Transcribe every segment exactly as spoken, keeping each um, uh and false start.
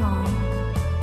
họ.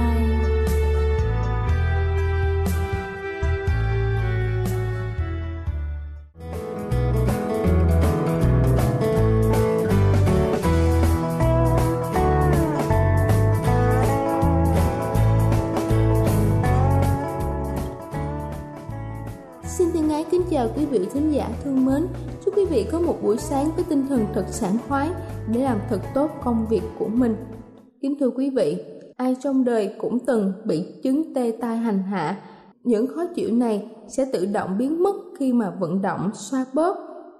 nay. Chào quý vị khán giả thương mến, chúc quý vị có một buổi sáng với tinh thần thật sảng khoái để làm thật tốt công việc của mình. Kính thưa quý vị, ai trong đời cũng từng bị chứng tê tai hành hạ. Những khó chịu này sẽ tự động biến mất khi mà vận động xoa bóp,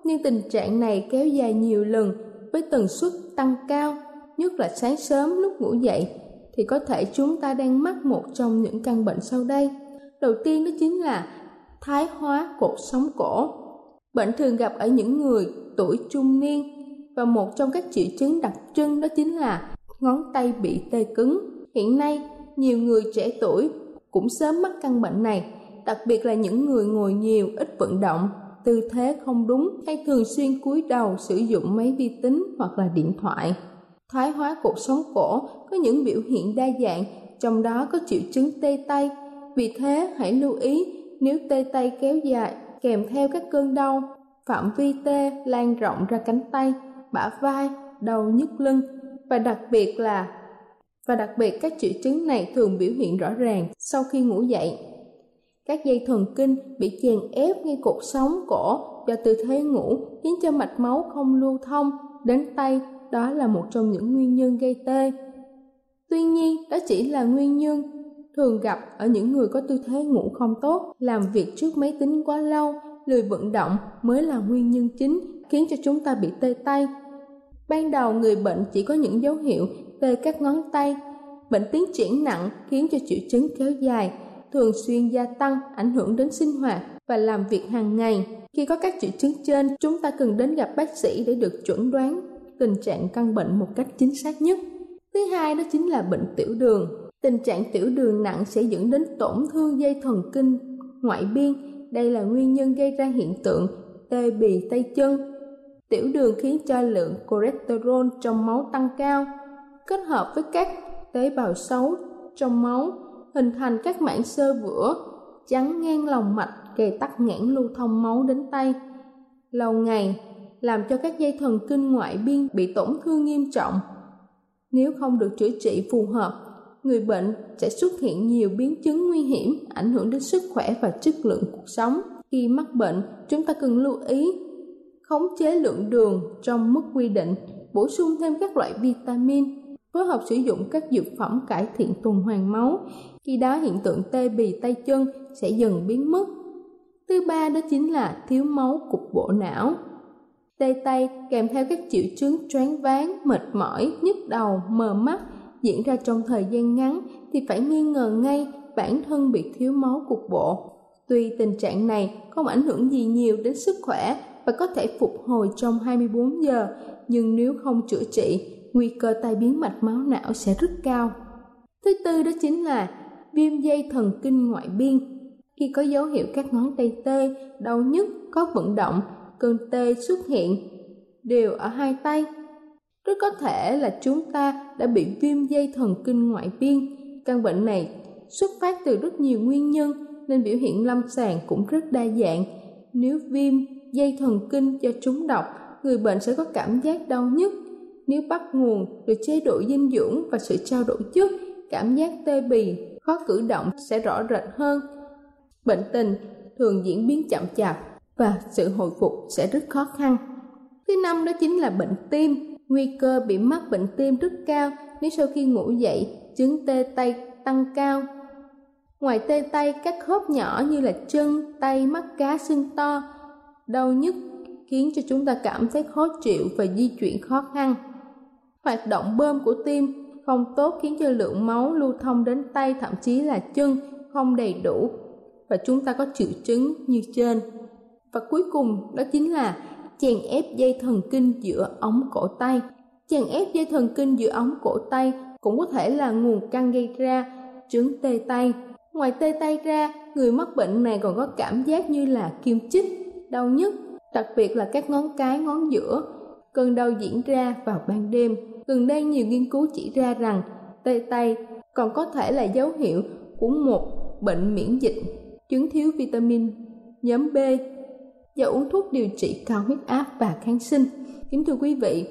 nhưng tình trạng này kéo dài nhiều lần với tần suất tăng cao, nhất là sáng sớm lúc ngủ dậy, thì có thể chúng ta đang mắc một trong những căn bệnh sau đây. Đầu tiên đó chính là thái hóa cột sống cổ. Bệnh thường gặp ở những người tuổi trung niên, và một trong các triệu chứng đặc trưng đó chính là ngón tay bị tê cứng. Hiện nay, nhiều người trẻ tuổi cũng sớm mắc căn bệnh này, đặc biệt là những người ngồi nhiều, ít vận động, tư thế không đúng hay thường xuyên cúi đầu sử dụng máy vi tính hoặc là điện thoại. Thoái hóa cột sống cổ có những biểu hiện đa dạng, trong đó có triệu chứng tê tay. Vì thế, hãy lưu ý nếu tê tay kéo dài kèm theo các cơn đau, phạm vi tê lan rộng ra cánh tay, bả vai, đầu nhức lưng, và đặc biệt là và đặc biệt các triệu chứng này thường biểu hiện rõ ràng sau khi ngủ dậy. Các dây thần kinh bị chèn ép ngay cột sống cổ do tư thế ngủ khiến cho mạch máu không lưu thông đến tay, đó là một trong những nguyên nhân gây tê. Tuy nhiên, đó chỉ là nguyên nhân thường gặp ở những người có tư thế ngủ không tốt, làm việc trước máy tính quá lâu, lười vận động mới là nguyên nhân chính khiến cho chúng ta bị tê tay. Ban đầu người bệnh chỉ có những dấu hiệu tê các ngón tay. Bệnh tiến triển nặng khiến cho triệu chứng kéo dài, thường xuyên gia tăng, ảnh hưởng đến sinh hoạt và làm việc hàng ngày. Khi có các triệu chứng trên, chúng ta cần đến gặp bác sĩ để được chuẩn đoán tình trạng căn bệnh một cách chính xác nhất. Thứ hai đó chính là bệnh tiểu đường. Tình trạng tiểu đường nặng sẽ dẫn đến tổn thương dây thần kinh ngoại biên. Đây là nguyên nhân gây ra hiện tượng tê bì tay chân. Tiểu đường khiến cho lượng cholesterol trong máu tăng cao, kết hợp với các tế bào xấu trong máu, hình thành các mảng xơ vữa, chắn ngang lòng mạch, gây tắc nghẽn lưu thông máu đến tay. Lâu ngày, làm cho các dây thần kinh ngoại biên bị tổn thương nghiêm trọng. Nếu không được chữa trị phù hợp, người bệnh sẽ xuất hiện nhiều biến chứng nguy hiểm, ảnh hưởng đến sức khỏe và chất lượng cuộc sống. Khi mắc bệnh, chúng ta cần lưu ý khống chế lượng đường trong mức quy định, bổ sung thêm các loại vitamin, phối hợp sử dụng các dược phẩm cải thiện tuần hoàn máu. Khi đó hiện tượng tê bì tay chân sẽ dần biến mất. Thứ ba đó chính là thiếu máu cục bộ não. Tê tay kèm theo các triệu chứng choáng váng, mệt mỏi, nhức đầu, mờ mắt diễn ra trong thời gian ngắn thì phải nghi ngờ ngay bản thân bị thiếu máu cục bộ. Tuy tình trạng này không ảnh hưởng gì nhiều đến sức khỏe và có thể phục hồi trong hai mươi bốn giờ, nhưng nếu không chữa trị, nguy cơ tai biến mạch máu não sẽ rất cao. Thứ tư đó chính là viêm dây thần kinh ngoại biên. khi có dấu hiệu các ngón tay tê, đau nhức, có vận động, cơn tê xuất hiện, đều ở hai tay. Rất có thể là chúng ta đã bị viêm dây thần kinh ngoại biên. Căn bệnh này xuất phát từ rất nhiều nguyên nhân nên biểu hiện lâm sàng cũng rất đa dạng. Nếu viêm dây thần kinh do trúng độc, người bệnh sẽ có cảm giác đau nhức. Nếu bắt nguồn từ chế độ dinh dưỡng và sự trao đổi chất, cảm giác tê bì, khó cử động sẽ rõ rệt hơn. Bệnh tình thường diễn biến chậm chạp và sự hồi phục sẽ rất khó khăn. Thứ năm đó chính là bệnh tim. Nguy cơ bị mắc bệnh tim rất cao nếu sau khi ngủ dậy, chứng tê tay tăng cao. Ngoài tê tay, các khớp nhỏ như là chân, tay, mắt cá sưng to, đau nhức khiến cho chúng ta cảm thấy khó chịu và di chuyển khó khăn. Hoạt động bơm của tim không tốt khiến cho lượng máu lưu thông đến tay, thậm chí là chân không đầy đủ và chúng ta có triệu chứng như trên. Và cuối cùng đó chính là chèn ép dây thần kinh giữa ống cổ tay. Chèn ép dây thần kinh giữa ống cổ tay cũng có thể là nguồn căn gây ra chứng tê tay. Ngoài tê tay ra, người mắc bệnh này còn có cảm giác như là kim chích, đau nhức, đặc biệt là các ngón cái, ngón giữa. Cơn đau diễn ra vào ban đêm. Gần đây nhiều nghiên cứu chỉ ra rằng tê tay còn có thể là dấu hiệu của một bệnh miễn dịch, chứng thiếu vitamin nhóm B do uống thuốc điều trị cao huyết áp và kháng sinh. Kính thưa quý vị,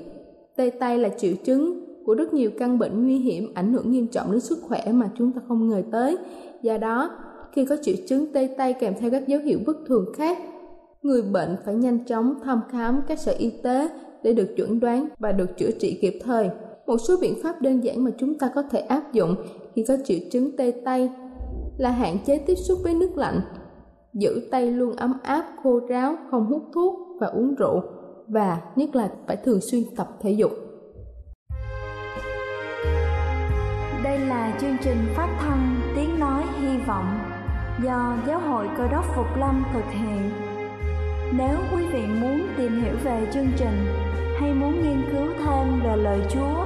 tê tay là triệu chứng của rất nhiều căn bệnh nguy hiểm, ảnh hưởng nghiêm trọng đến sức khỏe mà chúng ta không ngờ tới. Do đó, khi có triệu chứng tê tay kèm theo các dấu hiệu bất thường khác, người bệnh phải nhanh chóng thăm khám các sở y tế để được chẩn đoán và được chữa trị kịp thời. Một số biện pháp đơn giản mà chúng ta có thể áp dụng khi có triệu chứng tê tay là hạn chế tiếp xúc với nước lạnh, giữ tay luôn ấm áp, khô ráo, không hút thuốc và uống rượu, và nhất là phải thường xuyên tập thể dục. Đây là chương trình phát thanh Tiếng nói hy vọng do Giáo hội Cơ đốc Phục Lâm thực hiện. Nếu quý vị muốn tìm hiểu về chương trình hay muốn nghiên cứu thêm về lời Chúa,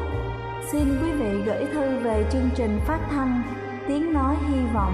xin quý vị gửi thư về chương trình phát thanh Tiếng nói hy vọng,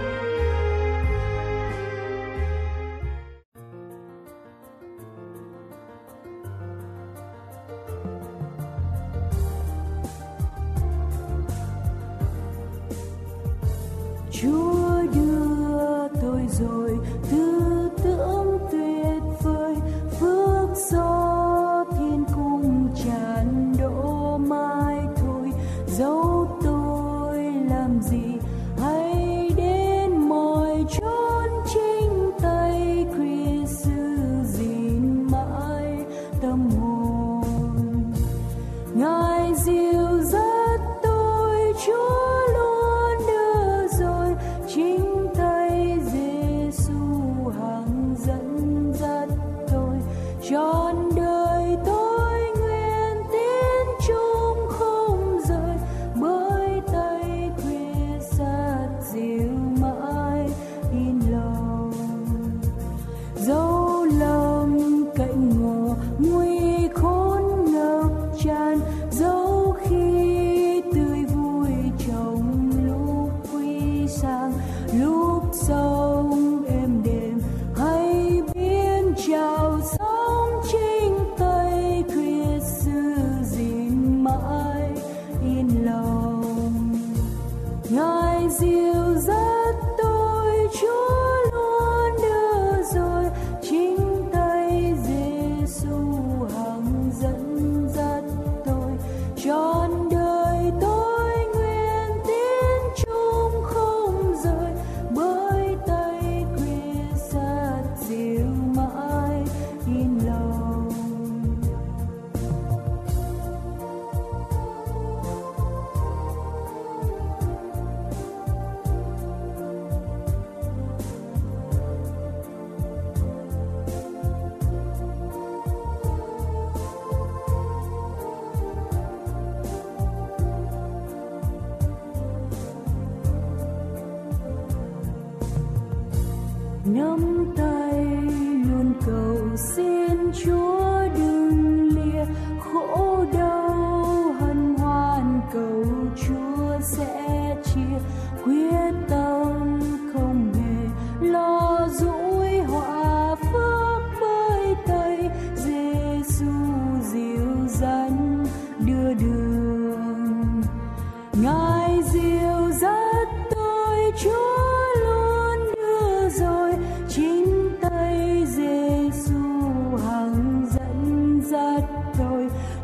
nắm tay luôn cầu xin Chúa đừng lìa khổ đau hân hoan, cầu Chúa sẽ chia quyết tâm không hề lo dối họa phước mới Tây. Giêsu dìu dẫn đưa đường, Ngài dìu dắt tôi Chúa.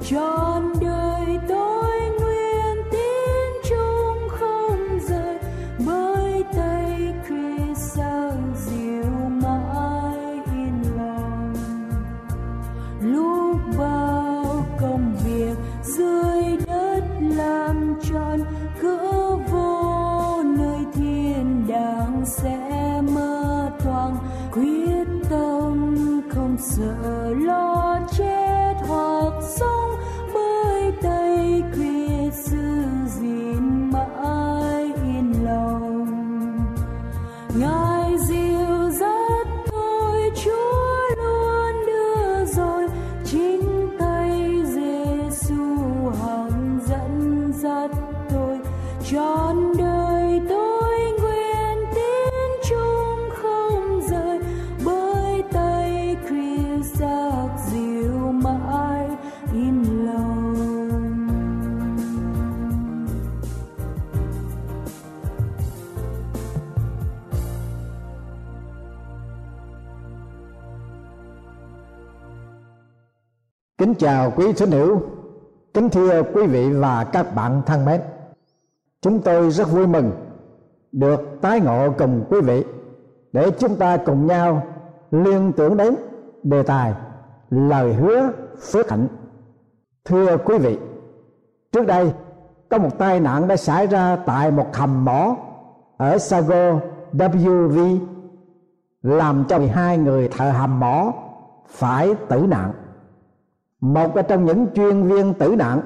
Trọn đời tôi nguyện tin chung không rời, bởi tay Christ sao dịu mãi yên lòng. Lúc bao công việc dưới đất làm tròn, cửa vô nơi thiên đàng sẽ mơ thoáng. Quyết tâm không sợ lo chết hoặc sống, tay Christ giữ gìn mãi yên lòng. Ngài dìu dắt tôi Chúa luôn đưa rồi, chính tay Giêsu hằng dẫn dắt tôi. Trọn đời tôi nguyện tin chung không rời, bởi tay Christ dắt dìu mãi yên lòng. Kính chào quý thính hữu, kính thưa quý vị và các bạn thân mến. Chúng tôi rất vui mừng được tái ngộ cùng quý vị để chúng ta cùng nhau liên tưởng đến đề tài lời hứa phước hạnh. Thưa quý vị, trước đây có một tai nạn đã xảy ra tại một hầm mỏ ở Sago W V làm cho mười hai người thợ hầm mỏ phải tử nạn. Một trong những chuyên viên tử nạn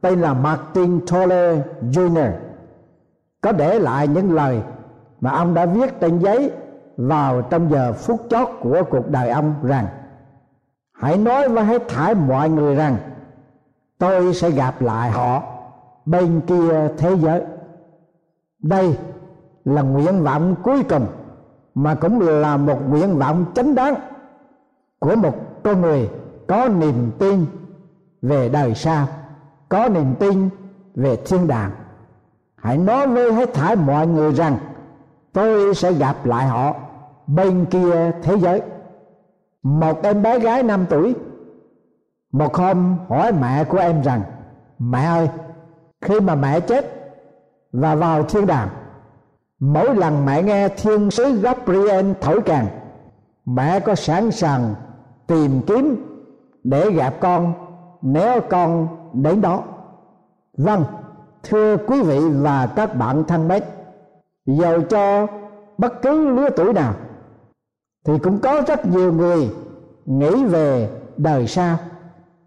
tên là Martin Tolle Junior có để lại những lời mà ông đã viết trên giấy vào trong giờ phút chót của cuộc đời ông rằng: hãy nói với hết thảy mọi người rằng tôi sẽ gặp lại họ bên kia thế giới. Đây là nguyện vọng cuối cùng mà cũng là một nguyện vọng chính đáng của một con người có niềm tin về đời sau, có niềm tin về thiên đàng. Hãy nói với hết thảy mọi người rằng tôi sẽ gặp lại họ bên kia thế giới. Một em bé gái năm tuổi một hôm hỏi mẹ của em rằng: mẹ ơi, khi mà mẹ chết và vào thiên đàng, mỗi lần mẹ nghe thiên sứ Gabriel thổi kèn, mẹ có sẵn sàng tìm kiếm để gặp con nếu con đến đó. Vâng, thưa quý vị và các bạn thân mến, dầu cho bất cứ lứa tuổi nào thì cũng có rất nhiều người nghĩ về đời sau,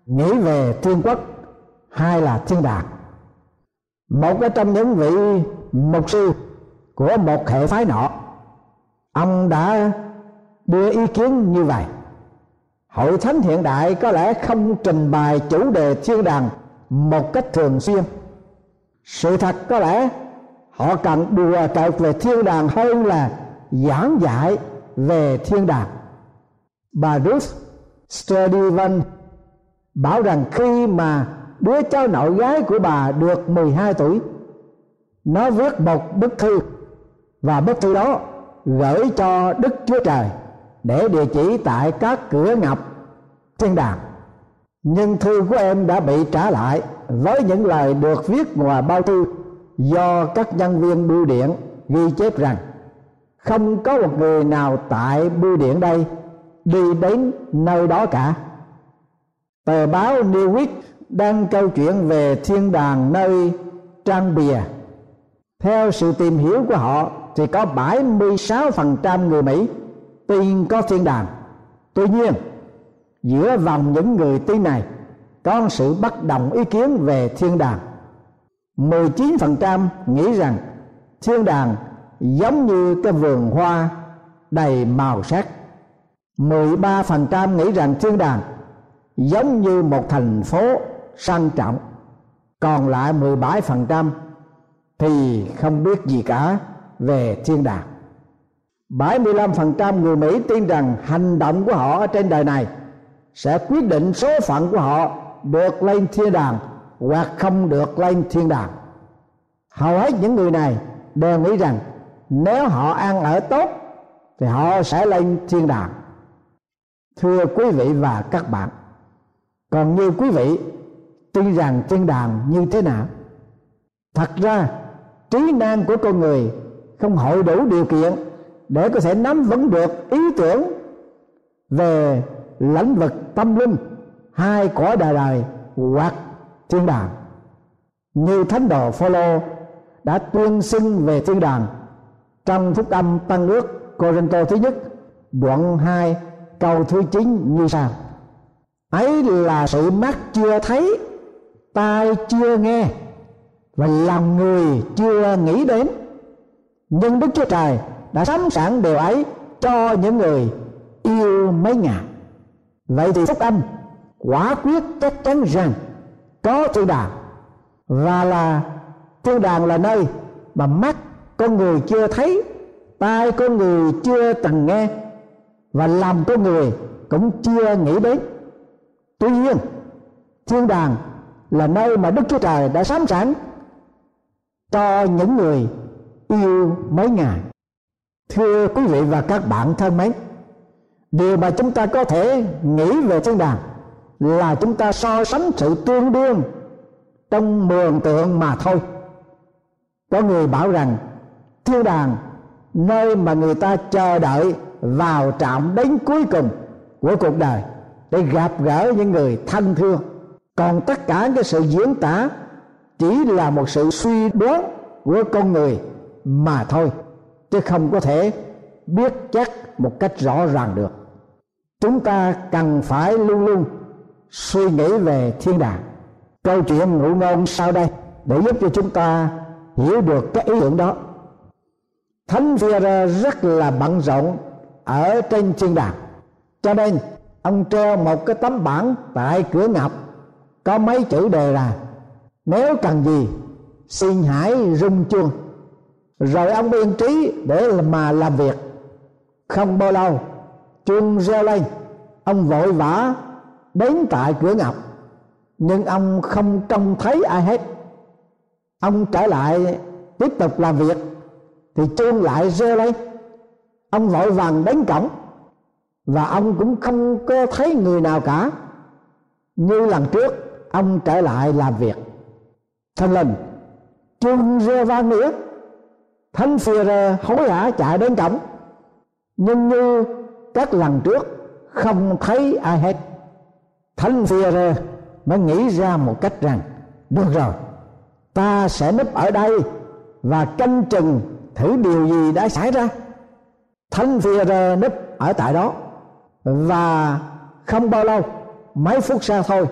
nghĩ về thiên quốc hay là thiên đàng. Một trong những vị mục sư của một hệ phái nọ, ông đã đưa ý kiến như vậy: hội thánh hiện đại có lẽ không trình bày chủ đề thiên đàng một cách thường xuyên. Sự thật có lẽ họ cần đùa cợt về thiên đàng hơn là giảng dạy về thiên đàng. Bà Ruth Sturdy Van bảo rằng khi mà đứa cháu nội gái của bà được mười hai tuổi, nó viết một bức thư, và bức thư đó gửi cho Đức Chúa Trời để địa chỉ tại các cửa ngập thiên đàng. Nhưng thư của em đã bị trả lại với những lời được viết ngoài bao thư do các nhân viên bưu điện ghi chép rằng: không có một người nào tại bưu điện đây đi đến nơi đó cả. Tờ báo New Week đăng câu chuyện về thiên đàng nơi trang bìa. Theo sự tìm hiểu của họ thì có bảy mươi sáu phần trăm người Mỹ tin có thiên đàng. Tuy nhiên, giữa vòng những người tin này có sự bất đồng ý kiến về thiên đàng. mười chín phần trăm nghĩ rằng thiên đàng giống như cái vườn hoa đầy màu sắc. mười ba phần trăm nghĩ rằng thiên đàng giống như một thành phố sang trọng, còn lại mười bảy phần trăm thì không biết gì cả về thiên đàng. bảy mươi lăm phần trăm người Mỹ tin rằng hành động của họ ở trên đời này sẽ quyết định số phận của họ được lên thiên đàng hoặc không được lên thiên đàng. Hầu hết những người này đều nghĩ rằng nếu họ ăn ở tốt thì họ sẽ lên thiên đàng. Thưa quý vị và các bạn, còn như quý vị tin rằng thiên đàng như thế nào? Thật ra trí năng của con người không hội đủ điều kiện để có thể nắm vững được ý tưởng về lĩnh vực tâm linh, hai cõi đời đời hoặc thiên đàng. Như thánh đồ Phaolô đã tuyên xưng về thiên đàng trong phúc âm Tân Ước Cô-rinh-tô thứ nhất đoạn hai câu thứ chín như sau: ấy là sự mắt chưa thấy, tai chưa nghe và lòng người chưa nghĩ đến, nhưng Đức Chúa Trời đã sắm sẵn điều ấy cho những người yêu mấy Ngài. Vậy thì phúc âm quả quyết chắc chắn rằng có thiên đàng, và là thiên đàng là nơi mà mắt con người chưa thấy, tai con người chưa từng nghe và lòng con người cũng chưa nghĩ đến. Tuy nhiên, thiên đàng là nơi mà Đức Chúa Trời đã sắm sẵn cho những người yêu mấy Ngài. Thưa quý vị và các bạn thân mến, điều mà chúng ta có thể nghĩ về thiên đàng là chúng ta so sánh sự tương đương trong mường tượng mà thôi. Có người bảo rằng thiên đàng nơi mà người ta chờ đợi vào trạm đến cuối cùng của cuộc đời để gặp gỡ những người thân thương, còn tất cả cái sự diễn tả chỉ là một sự suy đoán của con người mà thôi, chứ không có thể biết chắc một cách rõ ràng được. Chúng ta cần phải luôn luôn suy nghĩ về thiên đàng. Câu chuyện ngụ ngôn sau đây để giúp cho chúng ta hiểu được cái ý tưởng đó. Thánh Phi-e-rơ rất là bận rộn ở trên thiên đàng, cho nên ông treo một cái tấm bảng tại cửa ngọc có mấy chữ đề là: nếu cần gì xin hãy rung chuông. Rồi ông biên trí để mà làm việc. Không bao lâu chuông reo lên, ông vội vã đến tại cửa ngọc, nhưng ông không trông thấy ai hết. Ông trở lại tiếp tục làm việc thì chuông lại reo lên. Ông vội vàng đến cổng và ông cũng không có thấy người nào cả. Như lần trước, ông trở lại làm việc. Thình lình chuông reo vang nữa. Thánh Phi-e-rơ hối hả chạy đến cổng, nhưng như các lần trước không thấy ai hết. Thánh Phi-e-rơ mới nghĩ ra một cách rằng: được rồi, ta sẽ núp ở đây và canh chừng thử điều gì đã xảy ra. Thánh Phi-e-rơ núp ở tại đó, và không bao lâu, mấy phút sau thôi,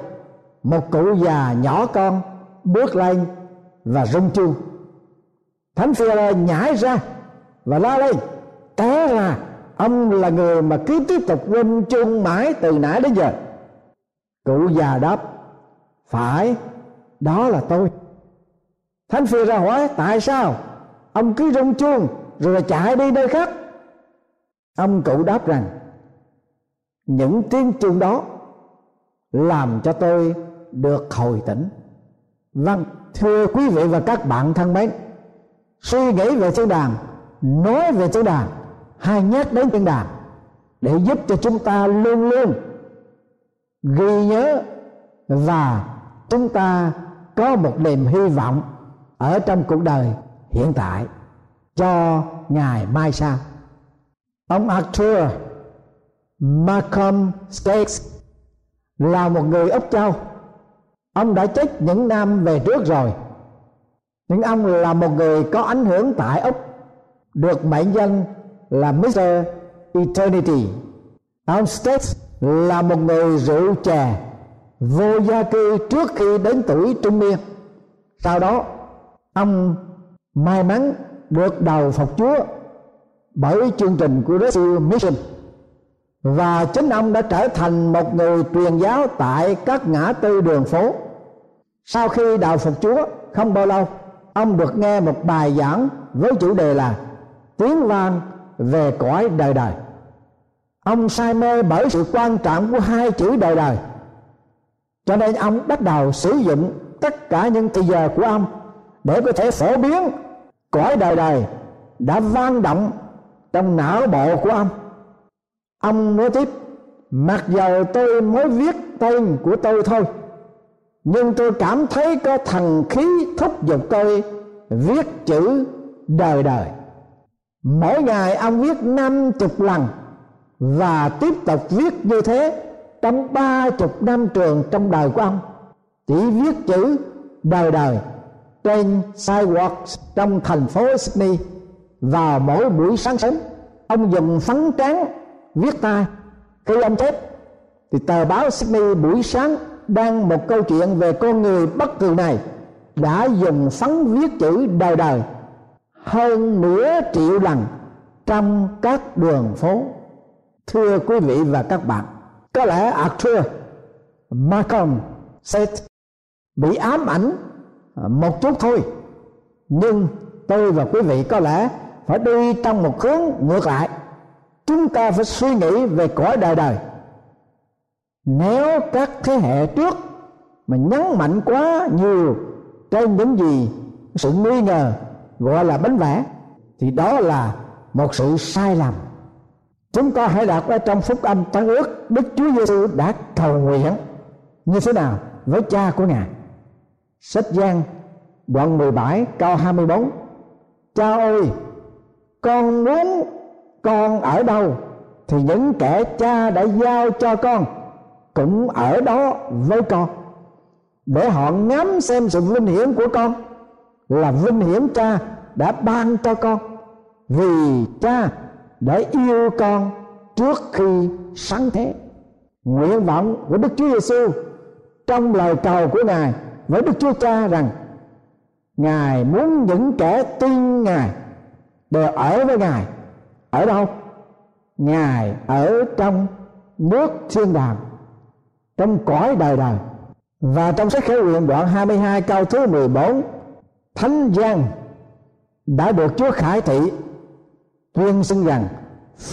một cụ già nhỏ con bước lên và rung chuông. Thánh Phi-e-rơ nhảy ra và la lên. Té ra ông là người mà cứ tiếp tục rung chuông mãi từ nãy đến giờ. Cụ già đáp: phải, đó là tôi. Thánh Phi-e-rơ hỏi: tại sao ông cứ rung chuông rồi chạy đi nơi khác? Ông cụ đáp rằng: những tiếng chuông đó làm cho tôi được hồi tỉnh. Vâng, thưa quý vị và các bạn thân mến, suy nghĩ về thiên đàng, nói về thiên đàng hay nhắc đến thiên đàng để giúp cho chúng ta luôn luôn ghi nhớ và chúng ta có một niềm hy vọng ở trong cuộc đời hiện tại cho ngày mai sau. Ông Arthur Malcolm Staces là một người Úc Châu. Ông đã chết những năm về trước rồi, nhưng ông là một người có ảnh hưởng tại Úc, được mệnh danh là mít-tơ Eternity. Ông Staces là một người rượu chè vô gia cư trước khi đến tuổi trung niên. Sau đó ông may mắn được đầu phục Chúa bởi chương trình của Rescue Mission, và chính ông đã trở thành một người truyền giáo tại các ngã tư đường phố. Sau khi đạo phục Chúa không bao lâu, ông được nghe một bài giảng với chủ đề là Tiếng vang về cõi đời đời. Ông say mê bởi sự quan trọng của hai chữ đời đời, cho nên ông bắt đầu sử dụng tất cả những thời giờ của ông để có thể phổ biến cõi đời đời đã vang động trong não bộ của ông. Ông nói tiếp: mặc dầu tôi mới viết tên của tôi thôi, nhưng tôi cảm thấy có thần khí thúc giục tôi viết chữ đời đời. Mỗi ngày ông viết năm chục lần và tiếp tục viết như thế trong ba chục năm trường trong đời của ông, chỉ viết chữ đời đời trên sidewalk trong thành phố Sydney. Vào mỗi buổi sáng sớm, ông dùng phấn trắng viết tay. Khi ông chết thì tờ báo Sydney buổi sáng đăng một câu chuyện về con người bất thường này đã dùng phấn viết chữ đời đời hơn nửa triệu lần trong các đường phố. Thưa quý vị và các bạn, có lẽ Arthur Malcolm Staces bị ám ảnh một chút thôi, nhưng tôi và quý vị có lẽ phải đi trong một hướng ngược lại. Chúng ta phải suy nghĩ về cõi đời đời. Nếu các thế hệ trước mà nhấn mạnh quá nhiều trên những gì sự nghi ngờ gọi là bánh vẽ, thì đó là một sự sai lầm. Chúng ta hãy đọc ở trong phúc âm Tân Ước, Đức Chúa Giêsu đã cầu nguyện như thế nào với Cha của Ngài. Sách Giăng đoạn mười bảy câu hai mươi bốn: Cha ơi, con muốn con ở đâu thì những kẻ Cha đã giao cho con cũng ở đó với con, để họ ngắm xem sự vinh hiển của con là vinh hiển Cha đã ban cho con, vì Cha đã yêu con trước khi sáng thế. Nguyện vọng của Đức Chúa Giêsu trong lời cầu của Ngài với Đức Chúa Cha rằng Ngài muốn những kẻ tin Ngài đều ở với Ngài. Ở đâu? Ngài ở trong nước thiên đàng, trong cõi đời đời. Và trong sách Khải Huyền đoạn hai mươi hai câu thứ mười bốn, Thánh Giăng đã được Chúa khải thị tuyên xưng rằng: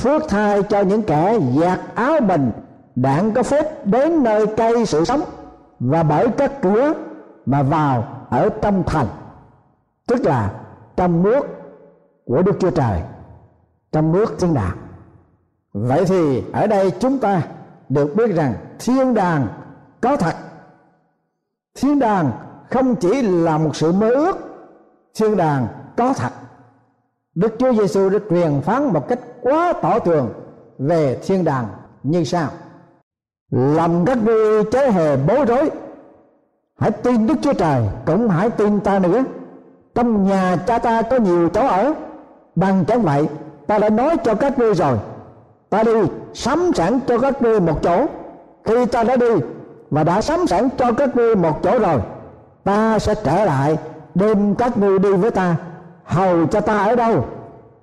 phước thay cho những kẻ giặt áo mình đặng có phép đến nơi cây sự sống, và bởi các cửa mà vào ở trong thành, tức là trong nước của Đức Chúa Trời, trong nước thiên đàng. Vậy thì ở đây chúng ta được biết rằng thiên đàng có thật. Thiên đàng không chỉ là một sự mơ ước, thiên đàng có thật. Đức Chúa Giêsu đã truyền phán một cách quá tỏ tường về thiên đàng như sau: lòng các ngươi chớ hề bối rối, hãy tin Đức Chúa Trời, cũng hãy tin ta nữa. Trong nhà Cha ta có nhiều chỗ ở, bằng chẳng vậy ta đã nói cho các ngươi rồi. Ta đi sắm sẵn cho các ngươi một chỗ. Khi ta đã đi và đã sắm sẵn cho các ngươi một chỗ rồi, ta sẽ trở lại đem các ngươi đi với ta, hầu cho ta ở đâu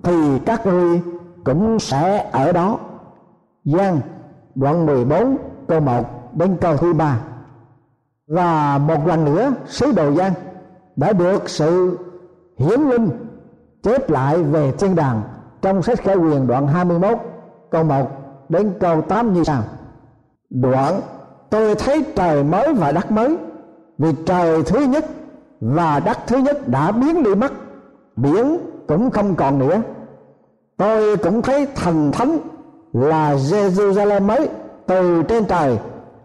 thì các ngươi cũng sẽ ở đó. Giăng đoạn mười bốn câu một đến câu thứ ba. Và một lần nữa, sứ đồ Giăng đã được sự hiển linh chép lại về thiên đàng trong sách Khải Huyền đoạn hai mươi mốt câu một đến câu tám như sau: đoạn tôi thấy trời mới và đất mới, vì trời thứ nhất và đất thứ nhất đã biến đi mất, biển cũng không còn nữa. Tôi cũng thấy thành thánh là Jerusalem mới từ trên trời,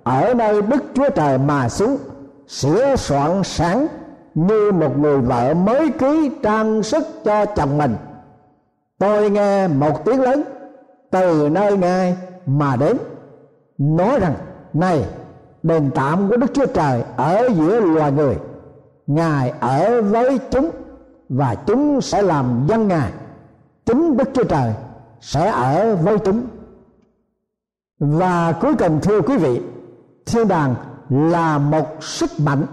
ở nơi Đức Chúa Trời mà xuống, sửa soạn sẵn như một người vợ mới cưới trang sức cho chồng mình. Tôi nghe một tiếng lớn từ nơi Ngài mà đến, nói rằng: này, đền tạm của Đức Chúa Trời ở giữa loài người, Ngài ở với chúng và chúng sẽ làm dân Ngài, chính Đức Chúa Trời sẽ ở với chúng. Và cuối cùng, thưa quý vị, thiên đàng là một sức mạnh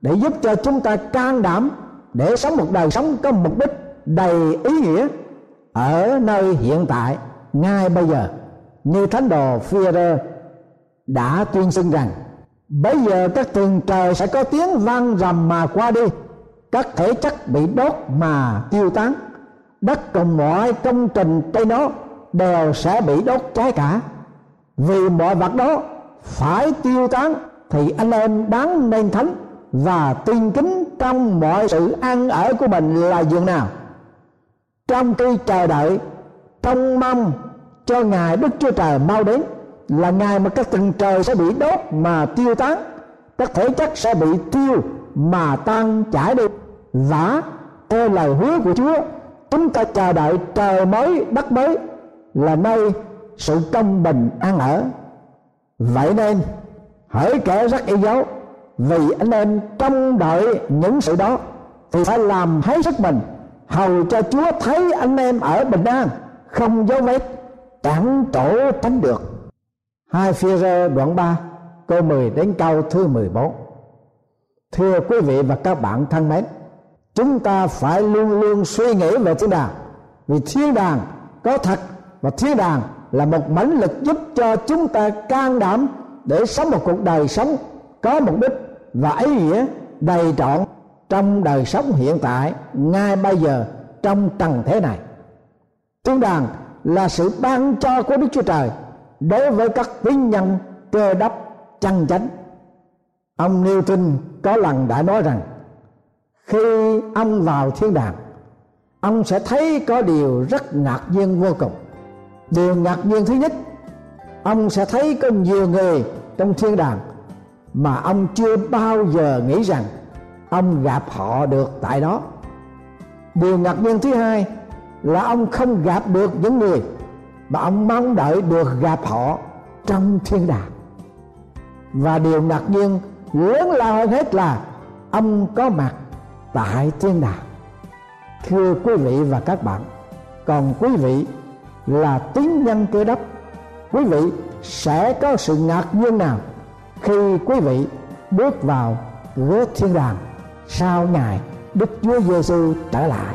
để giúp cho chúng ta can đảm để sống một đời sống có mục đích đầy ý nghĩa, ở nơi hiện tại ngay bây giờ, như thánh đồ Phi-e-rơ đã tuyên xưng rằng: bây giờ các tường trời sẽ có tiếng vang rầm mà qua đi, các thể chất bị đốt mà tiêu tán, đất cùng mọi công trình trên đó đều sẽ bị đốt cháy cả. Vì mọi vật đó phải tiêu tán thì anh em đáng nên thánh và tuyên kính trong mọi sự ăn ở của mình là dường nào, trong khi chờ đợi trông mong cho ngày Đức Chúa Trời mau đến, là ngày mà các tầng trời sẽ bị đốt mà tiêu tán, các thể chất sẽ bị tiêu mà tan chảy đi. Vả theo lời hứa của Chúa, chúng ta chờ đợi trời mới đất mới là nơi sự công bình an ở. Vậy nên hỡi kẻ rất y dấu, vì anh em trông đợi những sự đó thì phải làm hết sức mình, hầu cho Chúa thấy anh em ở bình an, không dấu vết, chẳng chỗ tránh được. Hai Phi-e-rơ đoạn ba câu mười đến câu thứ mười bốn. Thưa quý vị và các bạn thân mến, chúng ta phải luôn luôn suy nghĩ về thiên đàng, vì thiên đàng có thật và thiên đàng là một mãnh lực giúp cho chúng ta can đảm để sống một cuộc đời sống có mục đích và ý nghĩa đầy trọn trong đời sống hiện tại ngay bây giờ trong trần thế này. Thiên đàng là sự ban cho của Đức Chúa Trời đối với các tín nhân Cơ Đốc chân chánh. Ông Newton có lần đã nói rằng khi ông vào thiên đàng, ông sẽ thấy có điều rất ngạc nhiên vô cùng. Điều ngạc nhiên thứ nhất, ông sẽ thấy có nhiều người trong thiên đàng mà ông chưa bao giờ nghĩ rằng ông gặp họ được tại đó. Điều ngạc nhiên thứ hai là ông không gặp được những người mà ông mong đợi được gặp họ trong thiên đàng. Và điều ngạc nhiên lớn lao hơn hết là ông có mặt tại thiên đàng. Thưa quý vị và các bạn, còn quý vị là tín nhân Cơ Đốc, quý vị sẽ có sự ngạc nhiên nào khi quý vị bước vào cửa thiên đàng sau ngày Đức Chúa Giêsu trở lại?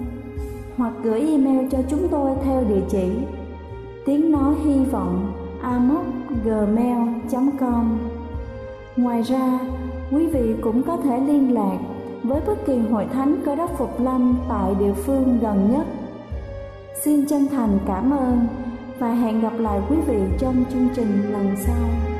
hoặc gửi email cho chúng tôi theo địa chỉ tiếng nói hy vọng a m o s at gmail dot com. Ngoài ra, quý vị cũng có thể liên lạc với bất kỳ hội thánh Cơ Đốc Phục Lâm tại địa phương gần nhất. Xin chân thành cảm ơn và hẹn gặp lại quý vị trong chương trình lần sau.